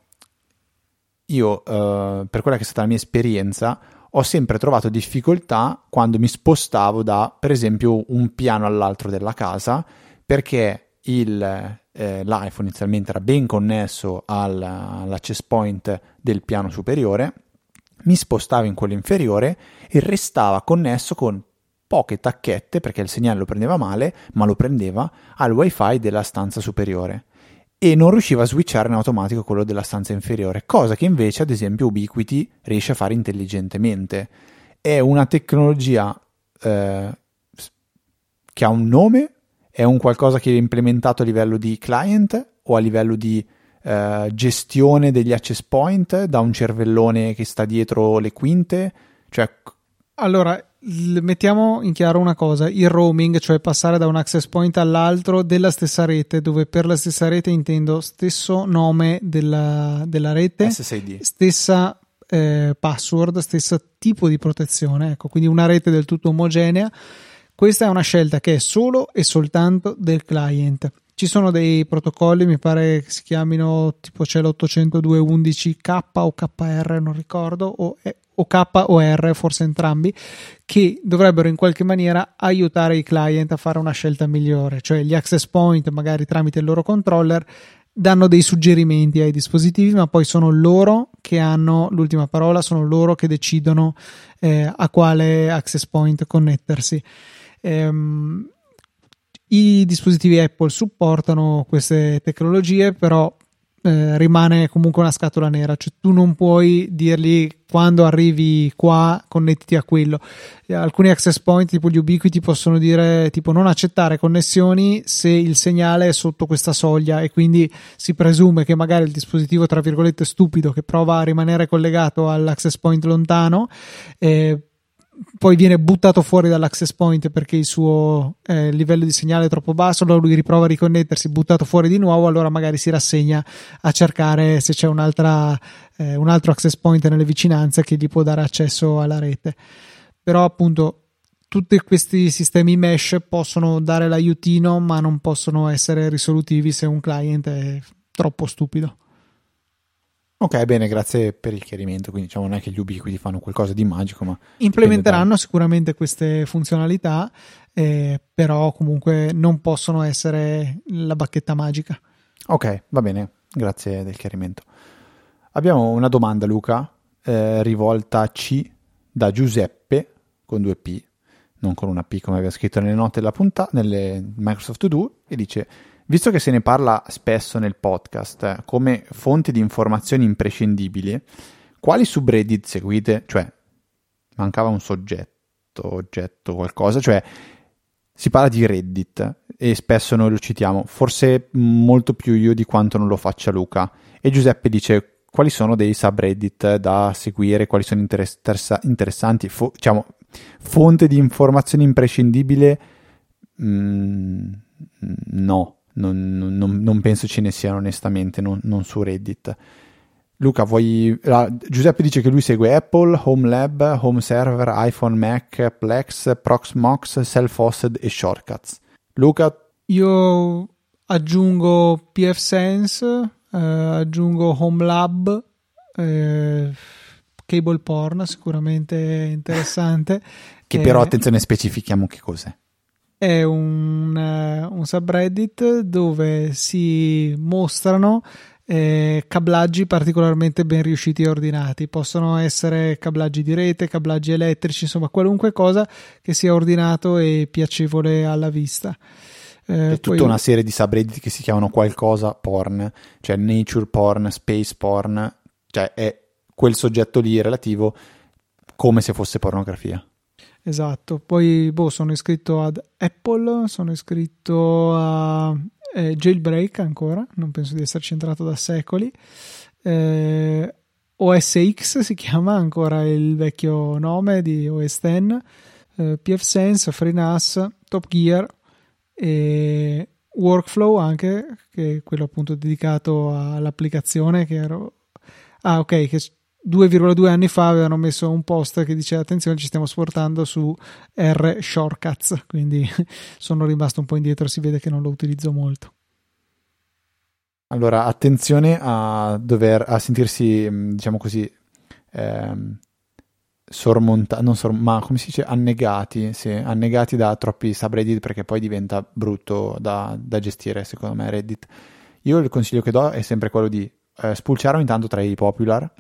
io, per quella che è stata la mia esperienza, ho sempre trovato difficoltà quando mi spostavo da, per esempio, un piano all'altro della casa, perché l'iPhone inizialmente era ben connesso all'access point del piano superiore, mi spostavo in quello inferiore e restava connesso con poche tacchette, perché il segnale lo prendeva male, ma lo prendeva al wifi della stanza superiore. e non riusciva a switchare in automatico quello della stanza inferiore, cosa che invece ad esempio Ubiquiti riesce a fare intelligentemente. È una tecnologia che ha un nome, è un qualcosa che è implementato a livello di client o a livello di gestione degli access point da un cervellone che sta dietro le quinte, cioè... Allora, mettiamo in chiaro una cosa: il roaming, cioè passare da un access point all'altro della stessa rete, dove per la stessa rete intendo stesso nome della rete, SSID, stessa password, stesso tipo di protezione, ecco, quindi una rete del tutto omogenea. Questa è una scelta che è solo e soltanto del client. Ci sono dei protocolli, mi pare che si chiamino, tipo c'è l'802.11K o KR, non ricordo, o K o R, forse entrambi, che dovrebbero in qualche maniera aiutare i client a fare una scelta migliore. Cioè gli access point, magari tramite il loro controller, danno dei suggerimenti ai dispositivi, ma poi sono loro che hanno l'ultima parola, sono loro che decidono a quale access point connettersi. I dispositivi Apple supportano queste tecnologie, però rimane comunque una scatola nera, cioè tu non puoi dirgli quando arrivi qua connettiti a quello. Alcuni access point tipo gli Ubiquiti possono dire tipo non accettare connessioni se il segnale è sotto questa soglia, e quindi si presume che magari il dispositivo tra virgolette stupido che prova a rimanere collegato all'access point lontano poi viene buttato fuori dall'access point perché il suo livello di segnale è troppo basso, allora lui riprova a riconnettersi, buttato fuori di nuovo, allora magari si rassegna a cercare se c'è un altro access point nelle vicinanze che gli può dare accesso alla rete. Però appunto tutti questi sistemi mesh possono dare l'aiutino, ma non possono essere risolutivi se un client è troppo stupido. Ok, bene, grazie per il chiarimento. Quindi diciamo non è che gli Ubiquiti fanno qualcosa di magico, ma implementeranno sicuramente queste funzionalità, però comunque non possono essere la bacchetta magica. Ok, va bene, grazie del chiarimento. Abbiamo una domanda, Luca, rivolta a C da Giuseppe con 2P, non con una P come aveva scritto nelle note della puntata, nelle Microsoft To Do, e dice: visto che se ne parla spesso nel podcast come fonte di informazioni imprescindibili, quali subreddit seguite? Cioè, mancava un oggetto, qualcosa, cioè si parla di Reddit e spesso noi lo citiamo, forse molto più io di quanto non lo faccia Luca. E Giuseppe dice: quali sono dei subreddit da seguire, quali sono interessanti, diciamo, fonte di informazioni imprescindibile? No. Non penso ce ne siano, onestamente, non su Reddit. Luca, Giuseppe dice che lui segue Apple, Home Lab, Home Server, iPhone, Mac, Plex, Proxmox, Self-Hosted e Shortcuts. Luca? Io aggiungo PFSense, aggiungo Home Lab, Cable Porn, sicuramente interessante. Che però, attenzione, specifichiamo che cos'è. È un subreddit dove si mostrano cablaggi particolarmente ben riusciti e ordinati. Possono essere cablaggi di rete, cablaggi elettrici, insomma qualunque cosa che sia ordinato e piacevole alla vista. È tutta una serie di subreddit che si chiamano qualcosa porn, cioè nature porn, space porn, cioè è quel soggetto lì relativo come se fosse pornografia. Esatto, poi sono iscritto ad Apple, sono iscritto a Jailbreak ancora, non penso di esserci entrato da secoli, OSX si chiama ancora il vecchio nome di OS X, PFSense, FreeNAS, Top Gear, e Workflow anche, che è quello appunto dedicato all'applicazione che ero... Ah ok, che 2,2 anni fa avevano messo un post che diceva: attenzione, ci stiamo spostando su R Shortcuts, quindi sono rimasto un po' indietro, si vede che non lo utilizzo molto. Allora, attenzione a sentirsi, diciamo così, annegati, sì, annegati da troppi subreddit, perché poi diventa brutto da gestire, secondo me, Reddit. Io il consiglio che do è sempre quello di spulciare ogni tanto tra i popular,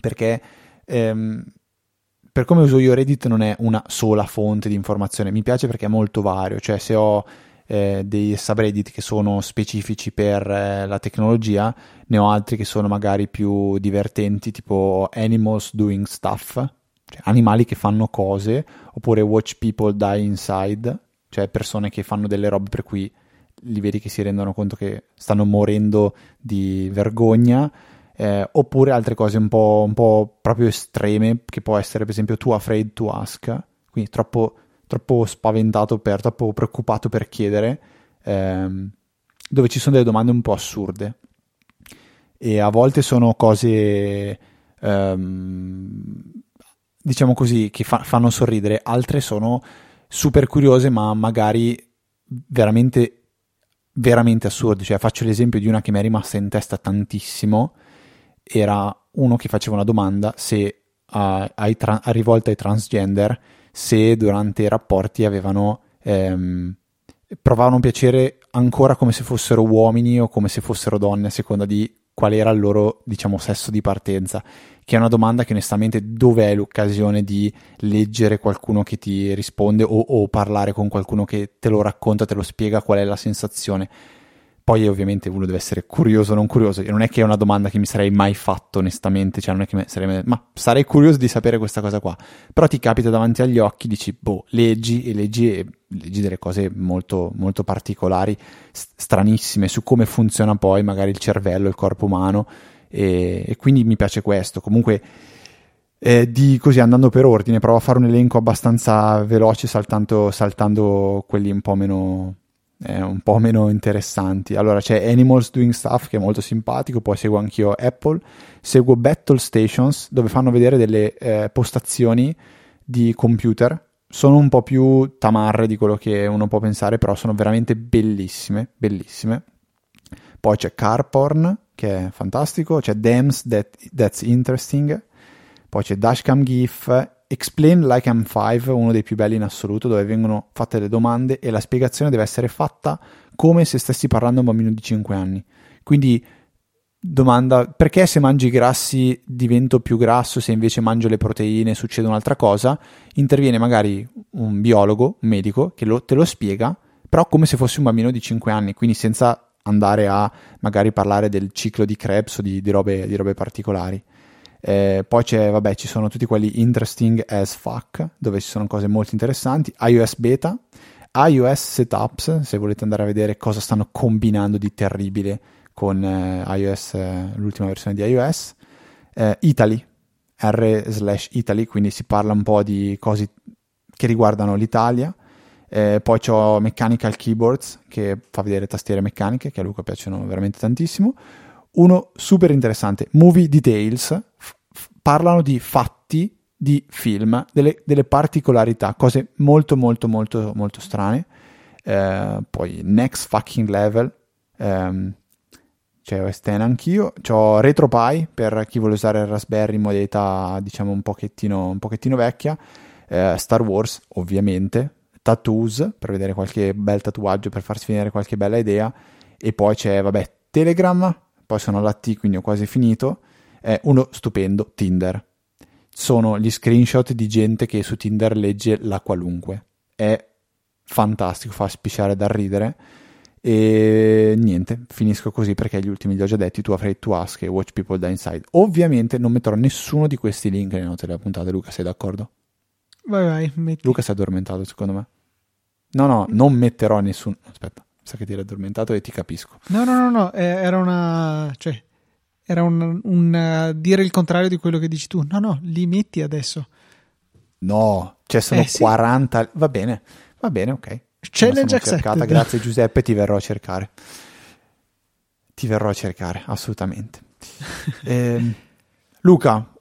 perché per come uso io Reddit non è una sola fonte di informazione, mi piace perché è molto vario, cioè se ho dei subreddit che sono specifici per la tecnologia, ne ho altri che sono magari più divertenti, tipo Animals Doing Stuff, cioè animali che fanno cose, oppure Watch People Die Inside, cioè persone che fanno delle robe per cui li vedi che si rendono conto che stanno morendo di vergogna. Oppure altre cose un po' proprio estreme, che può essere per esempio Too Afraid to Ask, quindi troppo spaventato, troppo preoccupato per chiedere, dove ci sono delle domande un po' assurde e a volte sono cose diciamo così che fanno sorridere, altre sono super curiose ma magari veramente assurde. Cioè faccio l'esempio di una che mi è rimasta in testa tantissimo. Era uno che faceva una domanda se rivolta ai transgender, se durante i rapporti avevano provavano piacere ancora come se fossero uomini o come se fossero donne a seconda di qual era il loro, diciamo, sesso di partenza, che è una domanda che onestamente dov'è l'occasione di leggere qualcuno che ti risponde o parlare con qualcuno che te lo racconta, te lo spiega qual è la sensazione. Poi ovviamente uno deve essere curioso o non curioso, e non è che è una domanda che mi sarei mai fatto onestamente, cioè non è che sarei curioso di sapere questa cosa qua, però ti capita davanti agli occhi, dici leggi delle cose molto, molto particolari, stranissime, su come funziona poi magari il cervello, il corpo umano, e quindi mi piace questo. Comunque così andando per ordine, provo a fare un elenco abbastanza veloce saltando quelli un po' meno interessanti. Allora c'è Animals Doing Stuff, che è molto simpatico, poi seguo anch'io Apple, seguo Battle Stations, dove fanno vedere delle postazioni di computer, sono un po' più tamarre di quello che uno può pensare, però sono veramente bellissime. Poi c'è Carporn, che è fantastico, c'è Dams That's Interesting, poi c'è Dashcam GIF, Explain Like I'm 5, uno dei più belli in assoluto, dove vengono fatte le domande e la spiegazione deve essere fatta come se stessi parlando a un bambino di 5 anni. Quindi domanda: perché se mangi i grassi divento più grasso, se invece mangio le proteine succede un'altra cosa? Interviene magari un biologo, un medico, che te lo spiega, però come se fossi un bambino di 5 anni, quindi senza andare a magari parlare del ciclo di Krebs o di robe particolari. Poi ci sono tutti quelli interesting as fuck, dove ci sono cose molto interessanti, iOS beta, iOS setups, se volete andare a vedere cosa stanno combinando di terribile con iOS, l'ultima versione di iOS, Italy, r/Italy, quindi si parla un po' di cose che riguardano l'Italia. Poi c'ho Mechanical Keyboards, che fa vedere tastiere meccaniche, che a Luca piacciono veramente tantissimo. Uno super interessante, Movie Details, parlano di fatti di film, delle particolarità, cose molto molto molto molto strane. Poi Next Fucking Level, c'è Western anch'io, c'ho RetroPie per chi vuole usare il Raspberry in modalità diciamo un pochettino vecchia, Star Wars ovviamente, Tattoos per vedere qualche bel tatuaggio, per farsi finire qualche bella idea, e poi c'è Telegram, poi sono alla T, quindi ho quasi finito. Uno stupendo, Tinder. Sono gli screenshot di gente che su Tinder legge la qualunque. È fantastico, fa spicciare da ridere. E niente, finisco così perché gli ultimi li ho già detti, Too Afraid to Ask e Watch People Die Inside. Ovviamente non metterò nessuno di questi link nelle note della puntata. Luca, sei d'accordo? Vai, metti. Luca si è addormentato, secondo me. No, non metterò nessuno. Aspetta. Che ti eri addormentato e ti capisco. No, era dire il contrario di quello che dici tu. No, li metti adesso. No, cioè sono 40. Sì. Va bene, ok. Challenge accepted. Grazie Giuseppe, ti verrò a cercare, assolutamente. Luca,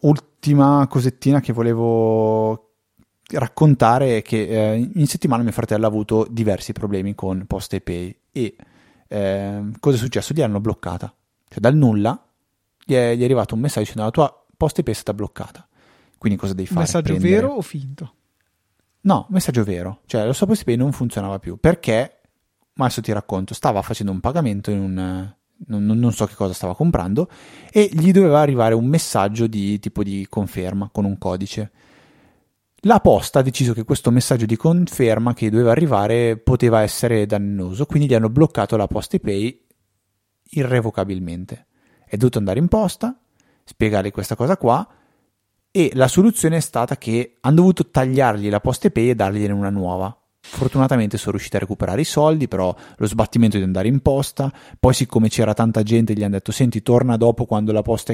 ultima cosettina che volevo raccontare che in settimana mio fratello ha avuto diversi problemi con PostePay e cosa è successo? Gli hanno bloccata, cioè dal nulla gli è arrivato un messaggio dicendo la tua PostePay è stata bloccata, quindi cosa devi fare? Messaggio vero o finto? No, messaggio vero, cioè la sua PostePay non funzionava più perché, ma adesso ti racconto, stava facendo un pagamento in un... Non so che cosa stava comprando e gli doveva arrivare un messaggio di tipo di conferma con un codice. La posta ha deciso che questo messaggio di conferma che doveva arrivare poteva essere dannoso, quindi gli hanno bloccato la PostePay irrevocabilmente. È dovuto andare in posta, spiegare questa cosa qua, e la soluzione è stata che hanno dovuto tagliargli la PostePay e dargliene una nuova. Fortunatamente sono riusciti a recuperare i soldi, però lo sbattimento di andare in posta, poi siccome c'era tanta gente gli hanno detto senti torna dopo quando la posta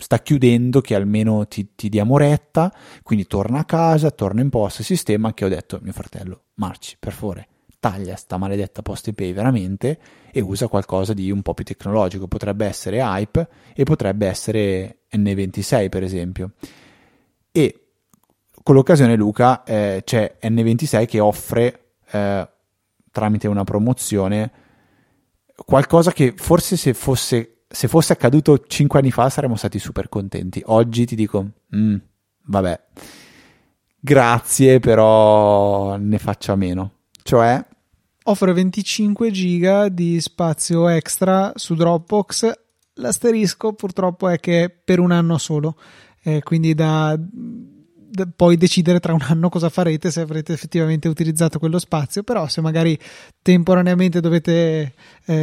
sta chiudendo che almeno ti diamo retta, quindi torna a casa, torna in posta, sistema, che ho detto mio fratello Marci per favore taglia sta maledetta PostePay veramente e usa qualcosa di un po' più tecnologico, potrebbe essere Hype e potrebbe essere N26 per esempio. E con l'occasione Luca c'è N26 che offre tramite una promozione qualcosa che forse se fosse accaduto 5 anni fa saremmo stati super contenti. Oggi ti dico vabbè grazie però ne faccio a meno, cioè offre 25 giga di spazio extra su Dropbox. L'asterisco purtroppo è che è per un anno solo, quindi poi decidere tra un anno cosa farete, se avrete effettivamente utilizzato quello spazio. Però se magari temporaneamente dovete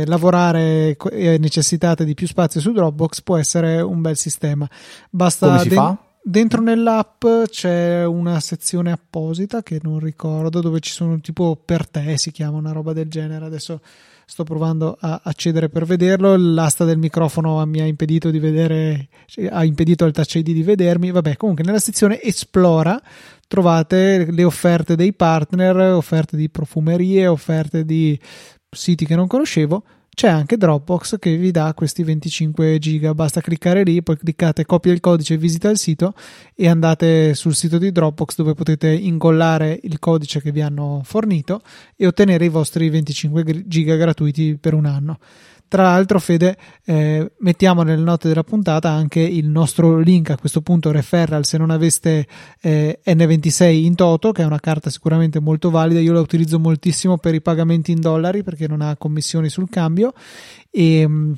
lavorare e necessitate di più spazio su Dropbox può essere un bel sistema. Basta. Come si fa? Dentro nell'app c'è una sezione apposita che non ricordo, dove ci sono tipo per te si chiama una roba del genere, adesso sto provando a accedere per vederlo. L'asta del microfono mi ha impedito di vedere, ha impedito al Touch ID di vedermi. Vabbè, comunque nella sezione esplora trovate le offerte dei partner, offerte di profumerie, offerte di siti che non conoscevo. C'è anche Dropbox che vi dà questi 25 giga, basta cliccare lì, poi cliccate copia il codice, visita il sito e andate sul sito di Dropbox dove potete incollare il codice che vi hanno fornito e ottenere i vostri 25 giga gratuiti per un anno. Tra l'altro Fede, mettiamo nelle note della puntata anche il nostro link a questo punto referral se non aveste N26 in toto, che è una carta sicuramente molto valida. Io la utilizzo moltissimo per i pagamenti in dollari perché non ha commissioni sul cambio e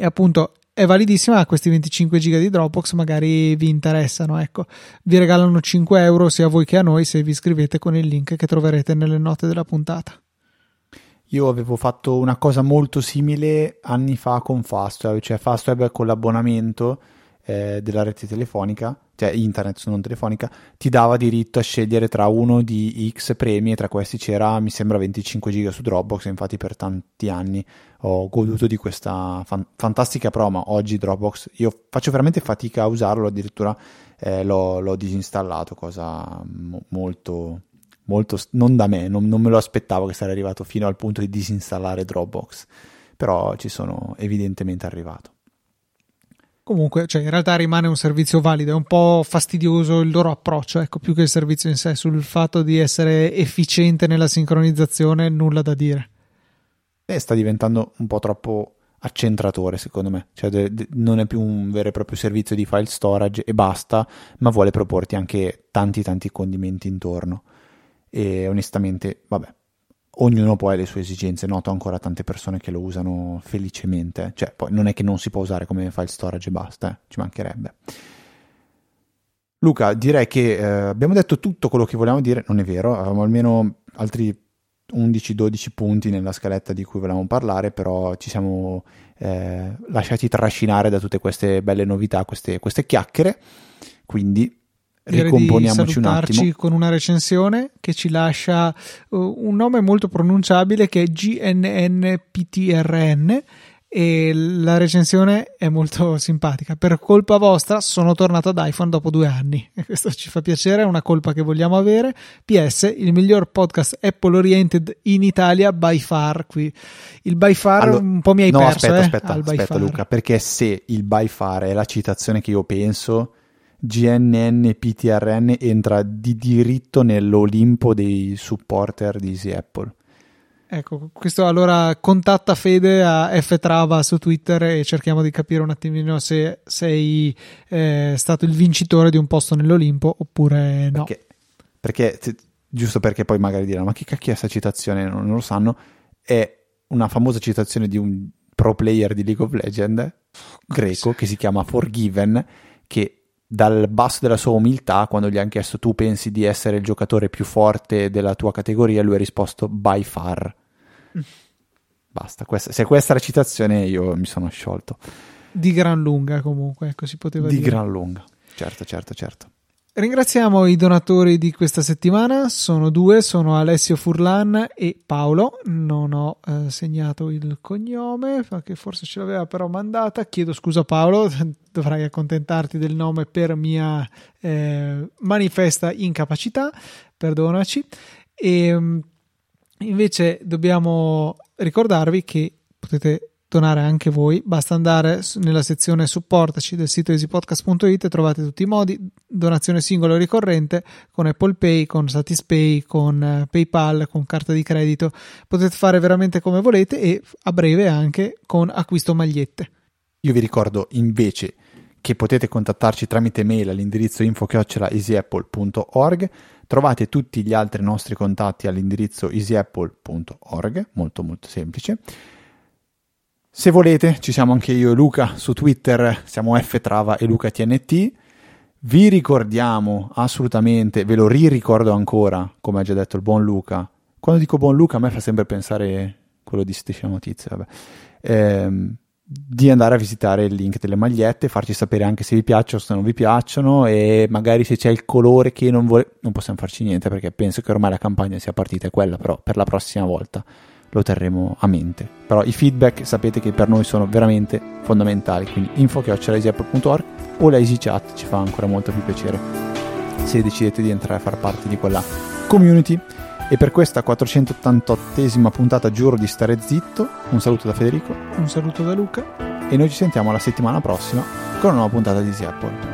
appunto è validissima. A questi 25 giga di Dropbox magari vi interessano, ecco, vi regalano 5 euro sia a voi che a noi se vi iscrivete con il link che troverete nelle note della puntata. Io avevo fatto una cosa molto simile anni fa con Fastweb, cioè Fastweb con l'abbonamento della rete telefonica, cioè internet non telefonica, ti dava diritto a scegliere tra uno di X premi e tra questi c'era mi sembra 25 giga su Dropbox. Infatti per tanti anni ho goduto di questa fantastica prova. Oggi Dropbox io faccio veramente fatica a usarlo, addirittura l'ho disinstallato, cosa molto non da me, non me lo aspettavo che sarei arrivato fino al punto di disinstallare Dropbox, però ci sono evidentemente arrivato. Comunque, cioè, in realtà rimane un servizio valido, è un po' fastidioso il loro approccio, ecco, più che il servizio in sé. Sul fatto di essere efficiente nella sincronizzazione nulla da dire. E sta diventando un po' troppo accentratore secondo me, cioè non è più un vero e proprio servizio di file storage e basta, ma vuole proporti anche tanti condimenti intorno. E onestamente, vabbè, ognuno poi ha le sue esigenze. Noto ancora tante persone che lo usano felicemente, cioè poi non è che non si può usare come file storage e basta, ci mancherebbe. Luca, direi che abbiamo detto tutto quello che volevamo dire, non è vero, avevamo almeno altri 11-12 punti nella scaletta di cui volevamo parlare, però ci siamo lasciati trascinare da tutte queste belle novità, queste chiacchiere, quindi ricomponiamoci un attimo con una recensione che ci lascia un nome molto pronunciabile che è GNNPTRN e la recensione è molto simpatica. Per colpa vostra sono tornato ad iPhone dopo 2 anni e questo ci fa piacere, è una colpa che vogliamo avere. PS, il miglior podcast Apple oriented in Italia by far. Qui il by far allora, un po' mi hai perso. Aspetta Luca, perché se il by far è la citazione che io penso, GNNPTRN entra di diritto nell'Olimpo dei supporter di Easy Apple. Ecco, questo allora contatta Fede a ftrava su Twitter e cerchiamo di capire un attimino se sei stato il vincitore di un posto nell'Olimpo oppure no. Perché giusto perché poi magari diranno ma che cacchio è questa citazione, non lo sanno, è una famosa citazione di un pro player di League of Legends greco che si chiama Forgiven, che dal basso della sua umiltà, quando gli hanno chiesto tu pensi di essere il giocatore più forte della tua categoria, lui ha risposto by far. Basta, se questa è la citazione io mi sono sciolto. Di gran lunga comunque, ecco, si poteva dire. Di gran lunga, certo. Ringraziamo i donatori di questa settimana, sono due, sono Alessio Furlan e Paolo, non ho segnato il cognome, che forse ce l'aveva però mandata, chiedo scusa Paolo, dovrai accontentarti del nome per mia manifesta incapacità, perdonaci, e invece dobbiamo ricordarvi che potete donare anche voi, basta andare nella sezione supportaci del sito easypodcast.it e trovate tutti i modi, donazione singola o ricorrente, con Apple Pay, con Satispay, con PayPal, con carta di credito, potete fare veramente come volete e a breve anche con acquisto magliette. Io vi ricordo invece che potete contattarci tramite mail all'indirizzo info@easyapple.org, trovate tutti gli altri nostri contatti all'indirizzo easyapple.org, molto semplice. Se volete, ci siamo anche io e Luca su Twitter, siamo ftrava e lucatnt. Vi ricordiamo assolutamente, ve lo ricordo ancora, come ha già detto il buon Luca. Quando dico buon Luca a me fa sempre pensare quello di Striscia la Notizia, vabbè. Di andare a visitare il link delle magliette, farci sapere anche se vi piacciono, se non vi piacciono, e magari se c'è il colore che non possiamo farci niente, perché penso che ormai la campagna sia partita, è quella, però per la prossima volta lo terremo a mente. Però i feedback sapete che per noi sono veramente fondamentali, quindi info@easyapple.org o la Easy Chat ci fa ancora molto più piacere se decidete di entrare a far parte di quella community. E per questa 488esima puntata giuro di stare zitto, un saluto da Federico, un saluto da Luca e noi ci sentiamo la settimana prossima con una nuova puntata di Easy Apple.